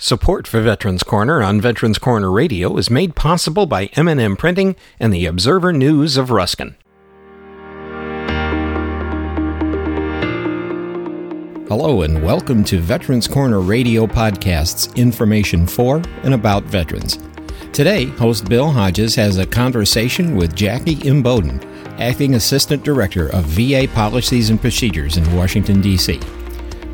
Support for Veterans Corner on Veterans Corner Radio is made possible by M&M Printing and the Observer News of Ruskin. Hello and welcome to Veterans Corner Radio Podcast's information for and about veterans. Today, host Bill Hodges has a conversation with Jackie Imboden, Acting Assistant Director of VA Policies and Procedures in Washington, D.C.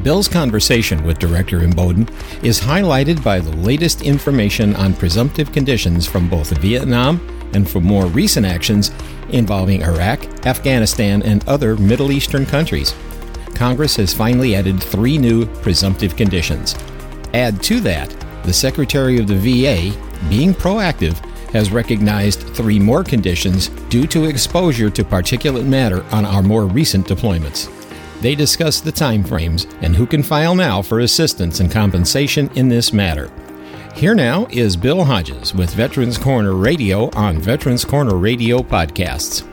Bill's conversation with Director Imboden is highlighted by the latest information on presumptive conditions from both Vietnam and from more recent actions involving Iraq, Afghanistan, and other Middle Eastern countries. Congress has finally added 3 new presumptive conditions. Add to that, the Secretary of the VA, being proactive, has recognized 3 more conditions due to exposure to particulate matter on our more recent deployments. They discuss the timeframes and who can file now for assistance and compensation in this matter. Here now is Bill Hodges with Veterans Corner Radio on Veterans Corner Radio Podcasts.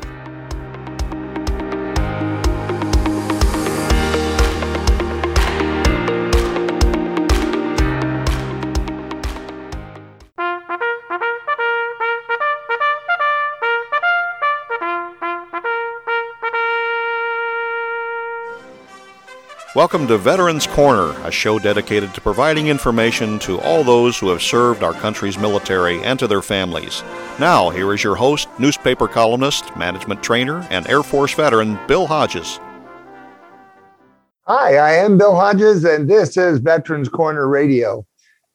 Welcome to Veterans Corner, a show dedicated to providing information to all those who have served our country's military and to their families. Now, here is your host, newspaper columnist, management trainer, and Air Force veteran, Bill Hodges. Hi, I am Bill Hodges, and this is Veterans Corner Radio.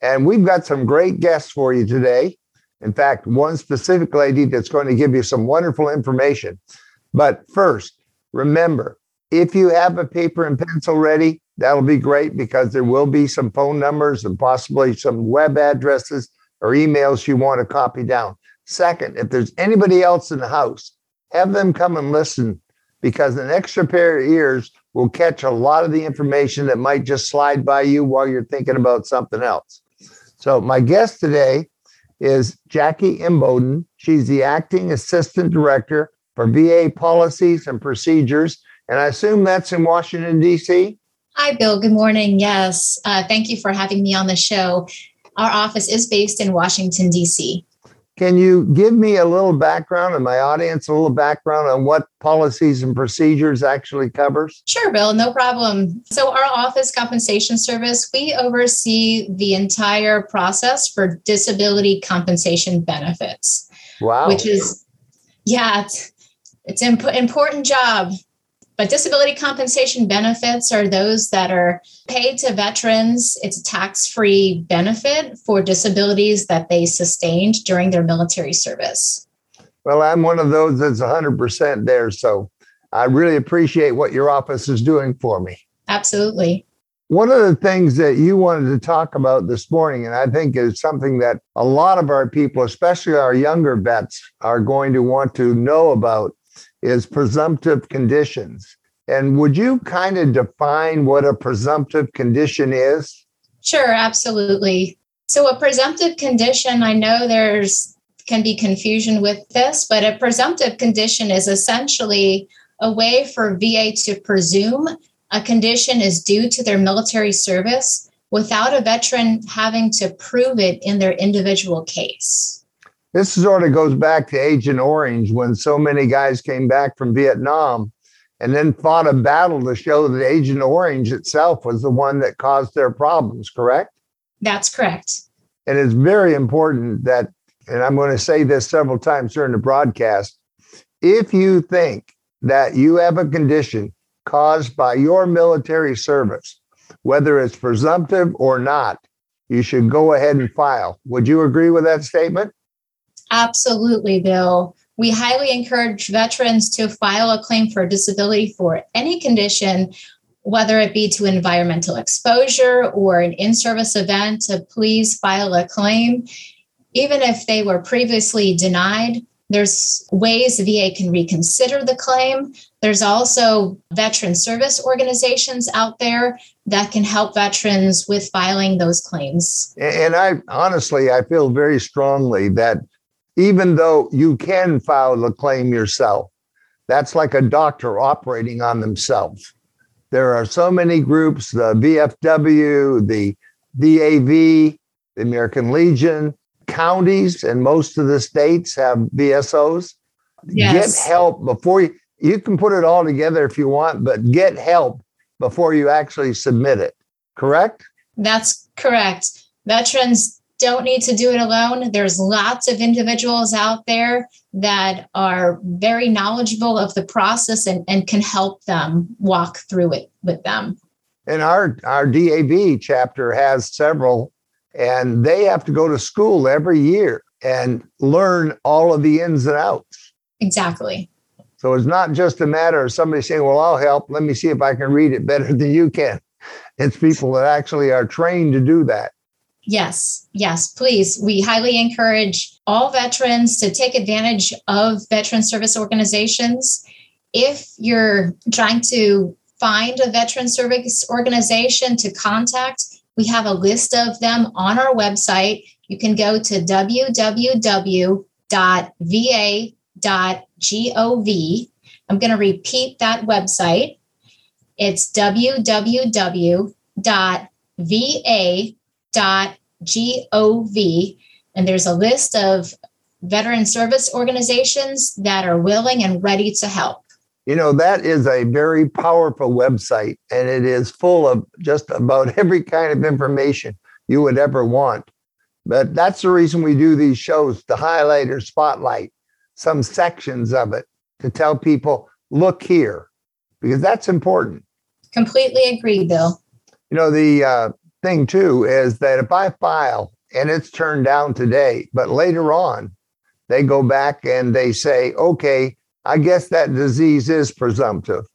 And we've got some great guests for you today. In fact, one specific lady that's going to give you some wonderful information. But first, remember, if you have a paper and pencil ready, that'll be great because there will be some phone numbers and possibly some web addresses or emails you want to copy down. Second, if there's anybody else in the house, have them come and listen because an extra pair of ears will catch a lot of the information that might just slide by you while you're thinking about something else. So my guest today is Jackie Imboden. She's the Acting Assistant Director for VA Policies and Procedures. And I assume that's in Washington, D.C.? Hi, Bill. Good morning. Yes. Thank you for having me on the show. Our office is based in Washington, D.C. Can you give me a little background and my audience a little background on what policies and procedures actually covers? Sure, Bill. No problem. So our office compensation service, we oversee the entire process for disability compensation benefits. Wow. Which is, yeah, it's an important job. But disability compensation benefits are those that are paid to veterans. It's a tax-free benefit for disabilities that they sustained during their military service. Well, I'm one of those that's 100% there, so I really appreciate what your office is doing for me. Absolutely. One of the things that you wanted to talk about this morning, and I think is something that a lot of our people, especially our younger vets, are going to want to know about, is presumptive conditions. And would you kind of define what a presumptive condition is? Sure, absolutely. So a presumptive condition, I know there can be confusion with this, but a presumptive condition is essentially a way for VA to presume a condition is due to their military service without a veteran having to prove it in their individual case. This sort of goes back to Agent Orange when so many guys came back from Vietnam and then fought a battle to show that Agent Orange itself was the one that caused their problems, correct? That's correct. And it's very important that, and I'm going to say this several times during the broadcast, if you think that you have a condition caused by your military service, whether it's presumptive or not, you should go ahead and file. Would you agree with that statement? Absolutely, Bill. We highly encourage veterans to file a claim for disability for any condition, whether it be to environmental exposure or an in-service event, to please file a claim. Even if they were previously denied, there's ways the VA can reconsider the claim. There's also veteran service organizations out there that can help veterans with filing those claims. And I feel very strongly that even though you can file the claim yourself, that's like a doctor operating on themselves. There are so many groups, the VFW, the DAV, the American Legion. Counties and most of the states have VSOs. Yes. Get help before you can put it all together if you want, but get help before you actually submit it. Correct? That's correct. Veterans don't need to do it alone. There's lots of individuals out there that are very knowledgeable of the process and can help them walk through it with them. And our DAV chapter has several, and they have to go to school every year and learn all of the ins and outs. Exactly. So it's not just a matter of somebody saying, well, I'll help. Let me see if I can read it better than you can. It's people that actually are trained to do that. Yes. Yes, please. We highly encourage all veterans to take advantage of veteran service organizations. If you're trying to find a veteran service organization to contact, we have a list of them on our website. You can go to www.va.gov. I'm going to repeat that website. It's www.va.gov. And there's a list of veteran service organizations that are willing and ready to help. You know, that is a very powerful website, and it is full of just about every kind of information you would ever want. But that's the reason we do these shows, to highlight or spotlight some sections of it, to tell people, look here, because that's important. Completely agree, Bill. You know, the thing, too, is that if I file and it's turned down today, but later on, they go back and they say, okay, I guess that disease is presumptive.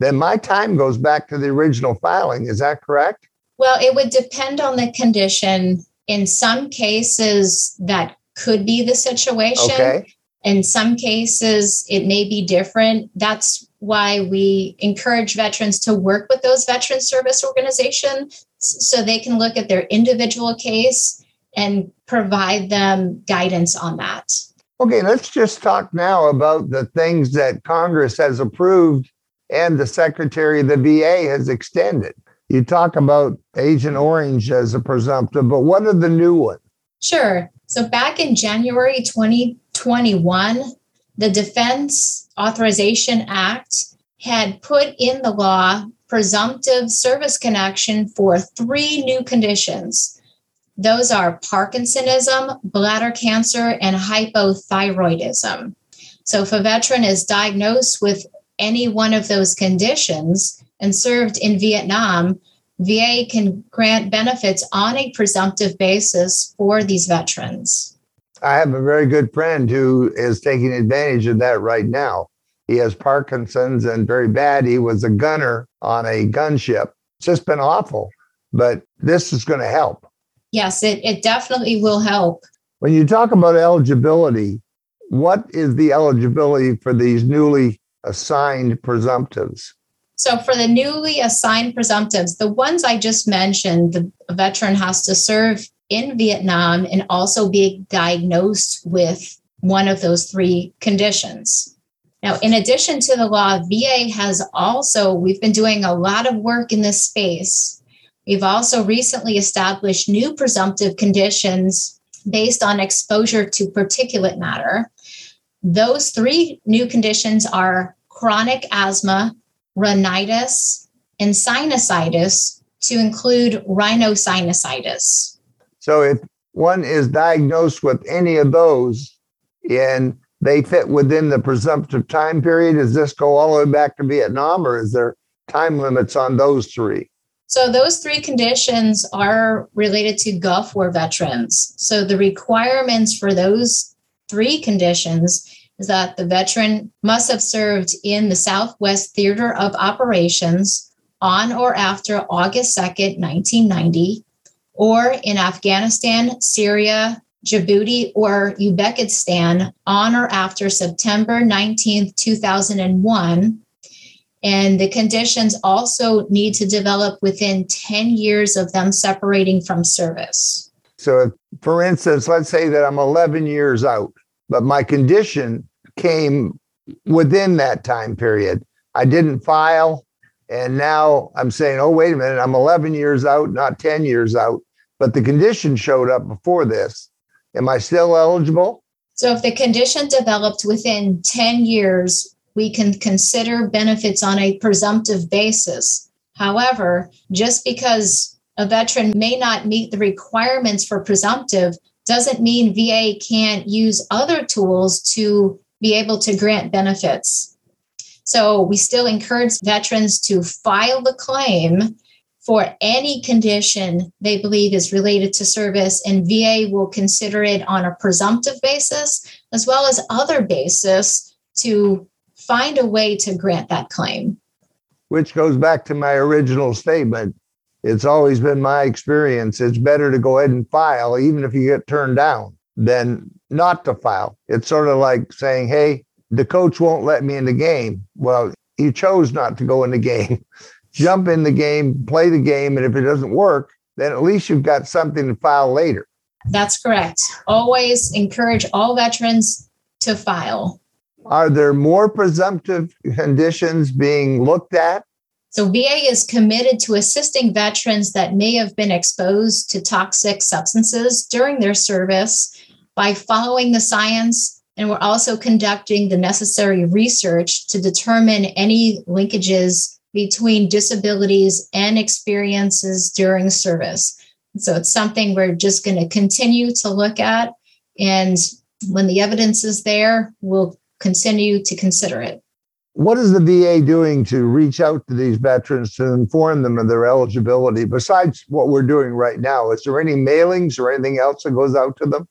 Then my time goes back to the original filing. Is that correct? Well, it would depend on the condition. In some cases, that could be the situation. Okay. In some cases, it may be different. That's why we encourage veterans to work with those veteran service organizations so they can look at their individual case and provide them guidance on that. Okay, let's just talk now about the things that Congress has approved and the Secretary of the VA has extended. You talk about Agent Orange as a presumptive, but what are the new ones? Sure. So back in January 2021, the Defense Authorization Act had put in the law presumptive service connection for three new conditions. Those are Parkinsonism, bladder cancer, and hypothyroidism. So if a veteran is diagnosed with any one of those conditions and served in Vietnam, VA can grant benefits on a presumptive basis for these veterans. I have a very good friend who is taking advantage of that right now. He has Parkinson's, and very bad. He was a gunner on a gunship. It's just been awful, but this is going to help. Yes, it definitely will help. When you talk about eligibility, what is the eligibility for these newly assigned presumptives? So for the newly assigned presumptives, the ones I just mentioned, the veteran has to serve in Vietnam and also be diagnosed with one of those three conditions. Now, in addition to the law, VA has also, we've been doing a lot of work in this space. We've also recently established new presumptive conditions based on exposure to particulate matter. Those three new conditions are chronic asthma, rhinitis, and sinusitis, to include rhinosinusitis. So if one is diagnosed with any of those and they fit within the presumptive time period, does this go all the way back to Vietnam, or is there time limits on those three? So those three conditions are related to Gulf War veterans. So the requirements for those three conditions is that the veteran must have served in the Southwest Theater of Operations on or after August 2nd, 1990, or in Afghanistan, Syria, Djibouti, or Uzbekistan on or after September 19th, 2001. And the conditions also need to develop within 10 years of them separating from service. So, if, for instance, let's say that I'm 11 years out, but my condition came within that time period. I didn't file, and now I'm saying, oh, wait a minute, I'm 11 years out, not 10 years out. but the condition showed up before this. Am I still eligible? So if the condition developed within 10 years, we can consider benefits on a presumptive basis. However, just because a veteran may not meet the requirements for presumptive doesn't mean VA can't use other tools to be able to grant benefits. So we still encourage veterans to file the claim for any condition they believe is related to service, and VA will consider it on a presumptive basis as well as other basis to find a way to grant that claim. Which goes back to my original statement. It's always been my experience. It's better to go ahead and file, even if you get turned down, than not to file. It's sort of like saying, hey, the coach won't let me in the game. Well, you chose not to go in the game. Jump in the game, play the game, and if it doesn't work, then at least you've got something to file later. That's correct. Always encourage all veterans to file. Are there more presumptive conditions being looked at? So VA is committed to assisting veterans that may have been exposed to toxic substances during their service by following the science, and we're also conducting the necessary research to determine any linkages between disabilities and experiences during service. So it's something we're just going to continue to look at. And when the evidence is there, we'll continue to consider it. What is the VA doing to reach out to these veterans to inform them of their eligibility? Besides what we're doing right now, is there any mailings or anything else that goes out to them?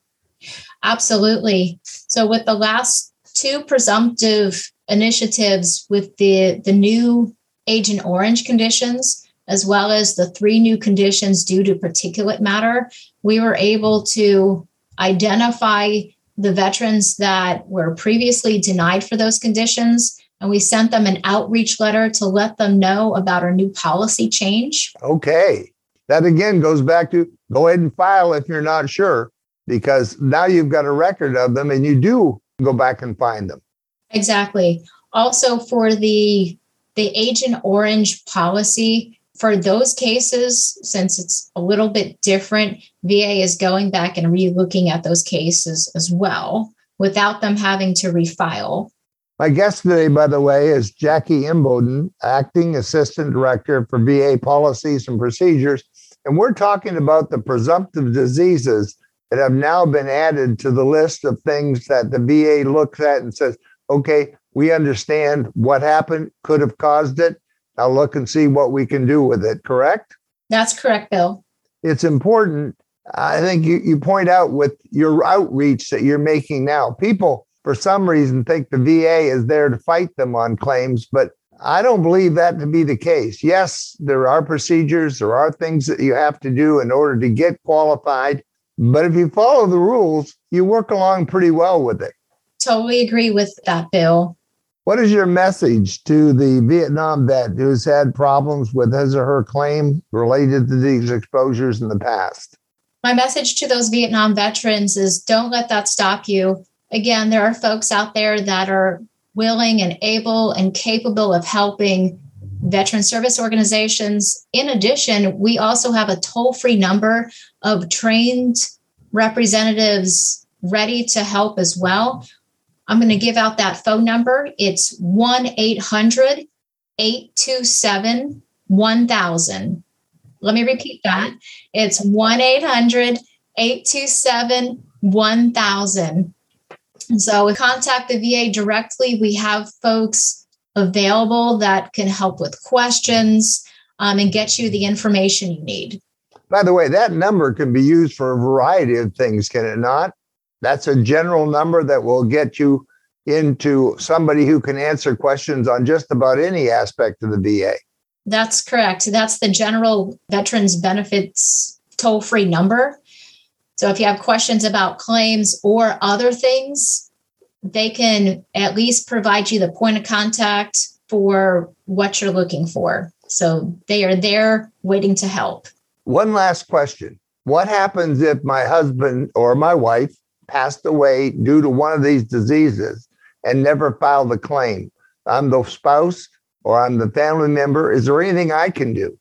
Absolutely. So with the last two presumptive initiatives with the new Agent Orange conditions, as well as the three new conditions due to particulate matter, we were able to identify the veterans that were previously denied for those conditions. And we sent them an outreach letter to let them know about our new policy change. Okay. That again goes back to go ahead and file if you're not sure, because now you've got a record of them and you do go back and find them. Exactly. Also for the Agent Orange policy, for those cases, since it's a little bit different, VA is going back and re-looking at those cases as well without them having to refile. My guest today, by the way, is Jackie Imboden, Acting Assistant Director for VA Policies and Procedures. And we're talking about the presumptive diseases that have now been added to the list of things that the VA looks at and says, okay, we understand what happened, could have caused it. Now look and see what we can do with it, correct? That's correct, Bill. It's important. I think you point out with your outreach that you're making now. People, for some reason, think the VA is there to fight them on claims, but I don't believe that to be the case. Yes, there are procedures, there are things that you have to do in order to get qualified, but if you follow the rules, you work along pretty well with it. Totally agree with that, Bill. What is your message to the Vietnam vet who's had problems with his or her claim related to these exposures in the past? My message to those Vietnam veterans is don't let that stop you. Again, there are folks out there that are willing and able and capable of helping veteran service organizations. In addition, we also have a toll-free number of trained representatives ready to help as well. I'm going to give out that phone number. It's 1-800-827-1000. Let me repeat that. It's 1-800-827-1000. So we contact the VA directly. We have folks available that can help with questions and get you the information you need. By the way, that number can be used for a variety of things, can it not? That's a general number that will get you into somebody who can answer questions on just about any aspect of the VA. That's correct. That's the general Veterans Benefits toll-free number. So if you have questions about claims or other things, they can at least provide you the point of contact for what you're looking for. So they are there waiting to help. One last question. What happens if my husband or my wife passed away due to one of these diseases and never filed the claim? I'm the spouse or I'm the family member. Is there anything I can do?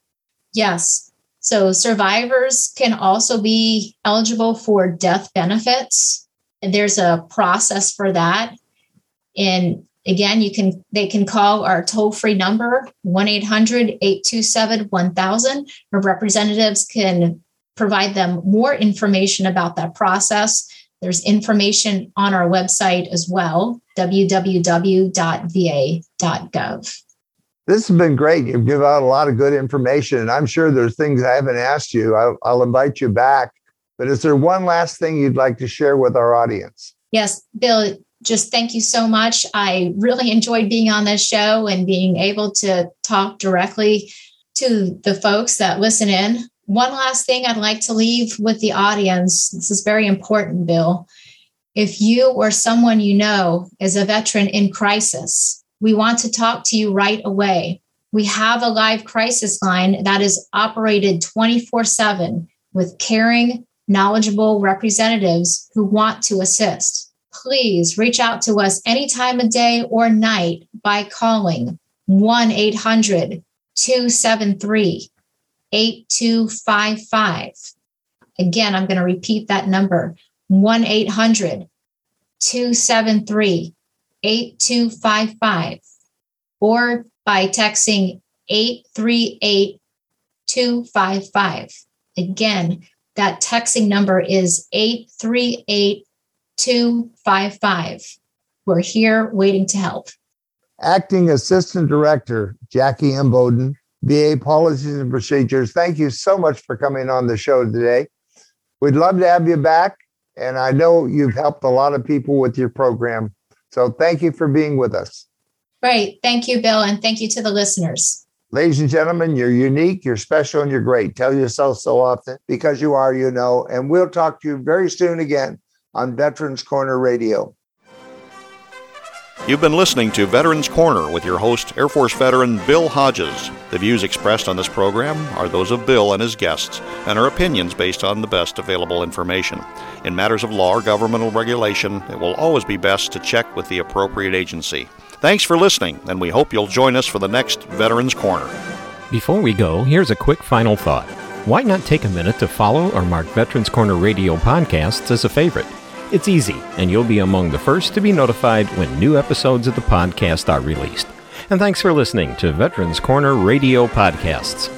Yes. So survivors can also be eligible for death benefits. There's a process for that. And again, they can call our toll-free number, 1-800-827-1000. Our representatives can provide them more information about that process. There's information on our website as well, www.va.gov. This has been great. You've given out a lot of good information, and I'm sure there's things I haven't asked you. I'll invite you back. But is there one last thing you'd like to share with our audience? Yes, Bill, just thank you so much. I really enjoyed being on this show and being able to talk directly to the folks that listen in. One last thing I'd like to leave with the audience. This is very important, Bill. If you or someone you know is a veteran in crisis, we want to talk to you right away. We have a live crisis line that is operated 24/7 with caring, knowledgeable representatives who want to assist. Please reach out to us any time of day or night by calling 1-800-273-8255. Again, I'm going to repeat that number, 1-800-273-8255, or by texting 838-255. Again, that texting number is 838-255. We're here waiting to help. Acting Assistant Director Jackie Imboden, VA Policies and Procedures, thank you so much for coming on the show today. We'd love to have you back, and I know you've helped a lot of people with your program. So thank you for being with us. Great. Thank you, Bill, and thank you to the listeners. Ladies and gentlemen, you're unique, you're special, and you're great. Tell yourself so often, because you are, you know, and we'll talk to you very soon again on Veterans Corner Radio. You've been listening to Veterans Corner with your host, Air Force veteran Bill Hodges. The views expressed on this program are those of Bill and his guests and are opinions based on the best available information. In matters of law or governmental regulation, it will always be best to check with the appropriate agency. Thanks for listening, and we hope you'll join us for the next Veterans Corner. Before we go, here's a quick final thought. Why not take a minute to follow or mark Veterans Corner Radio podcasts as a favorite? It's easy, and you'll be among the first to be notified when new episodes of the podcast are released. And thanks for listening to Veterans Corner Radio Podcasts.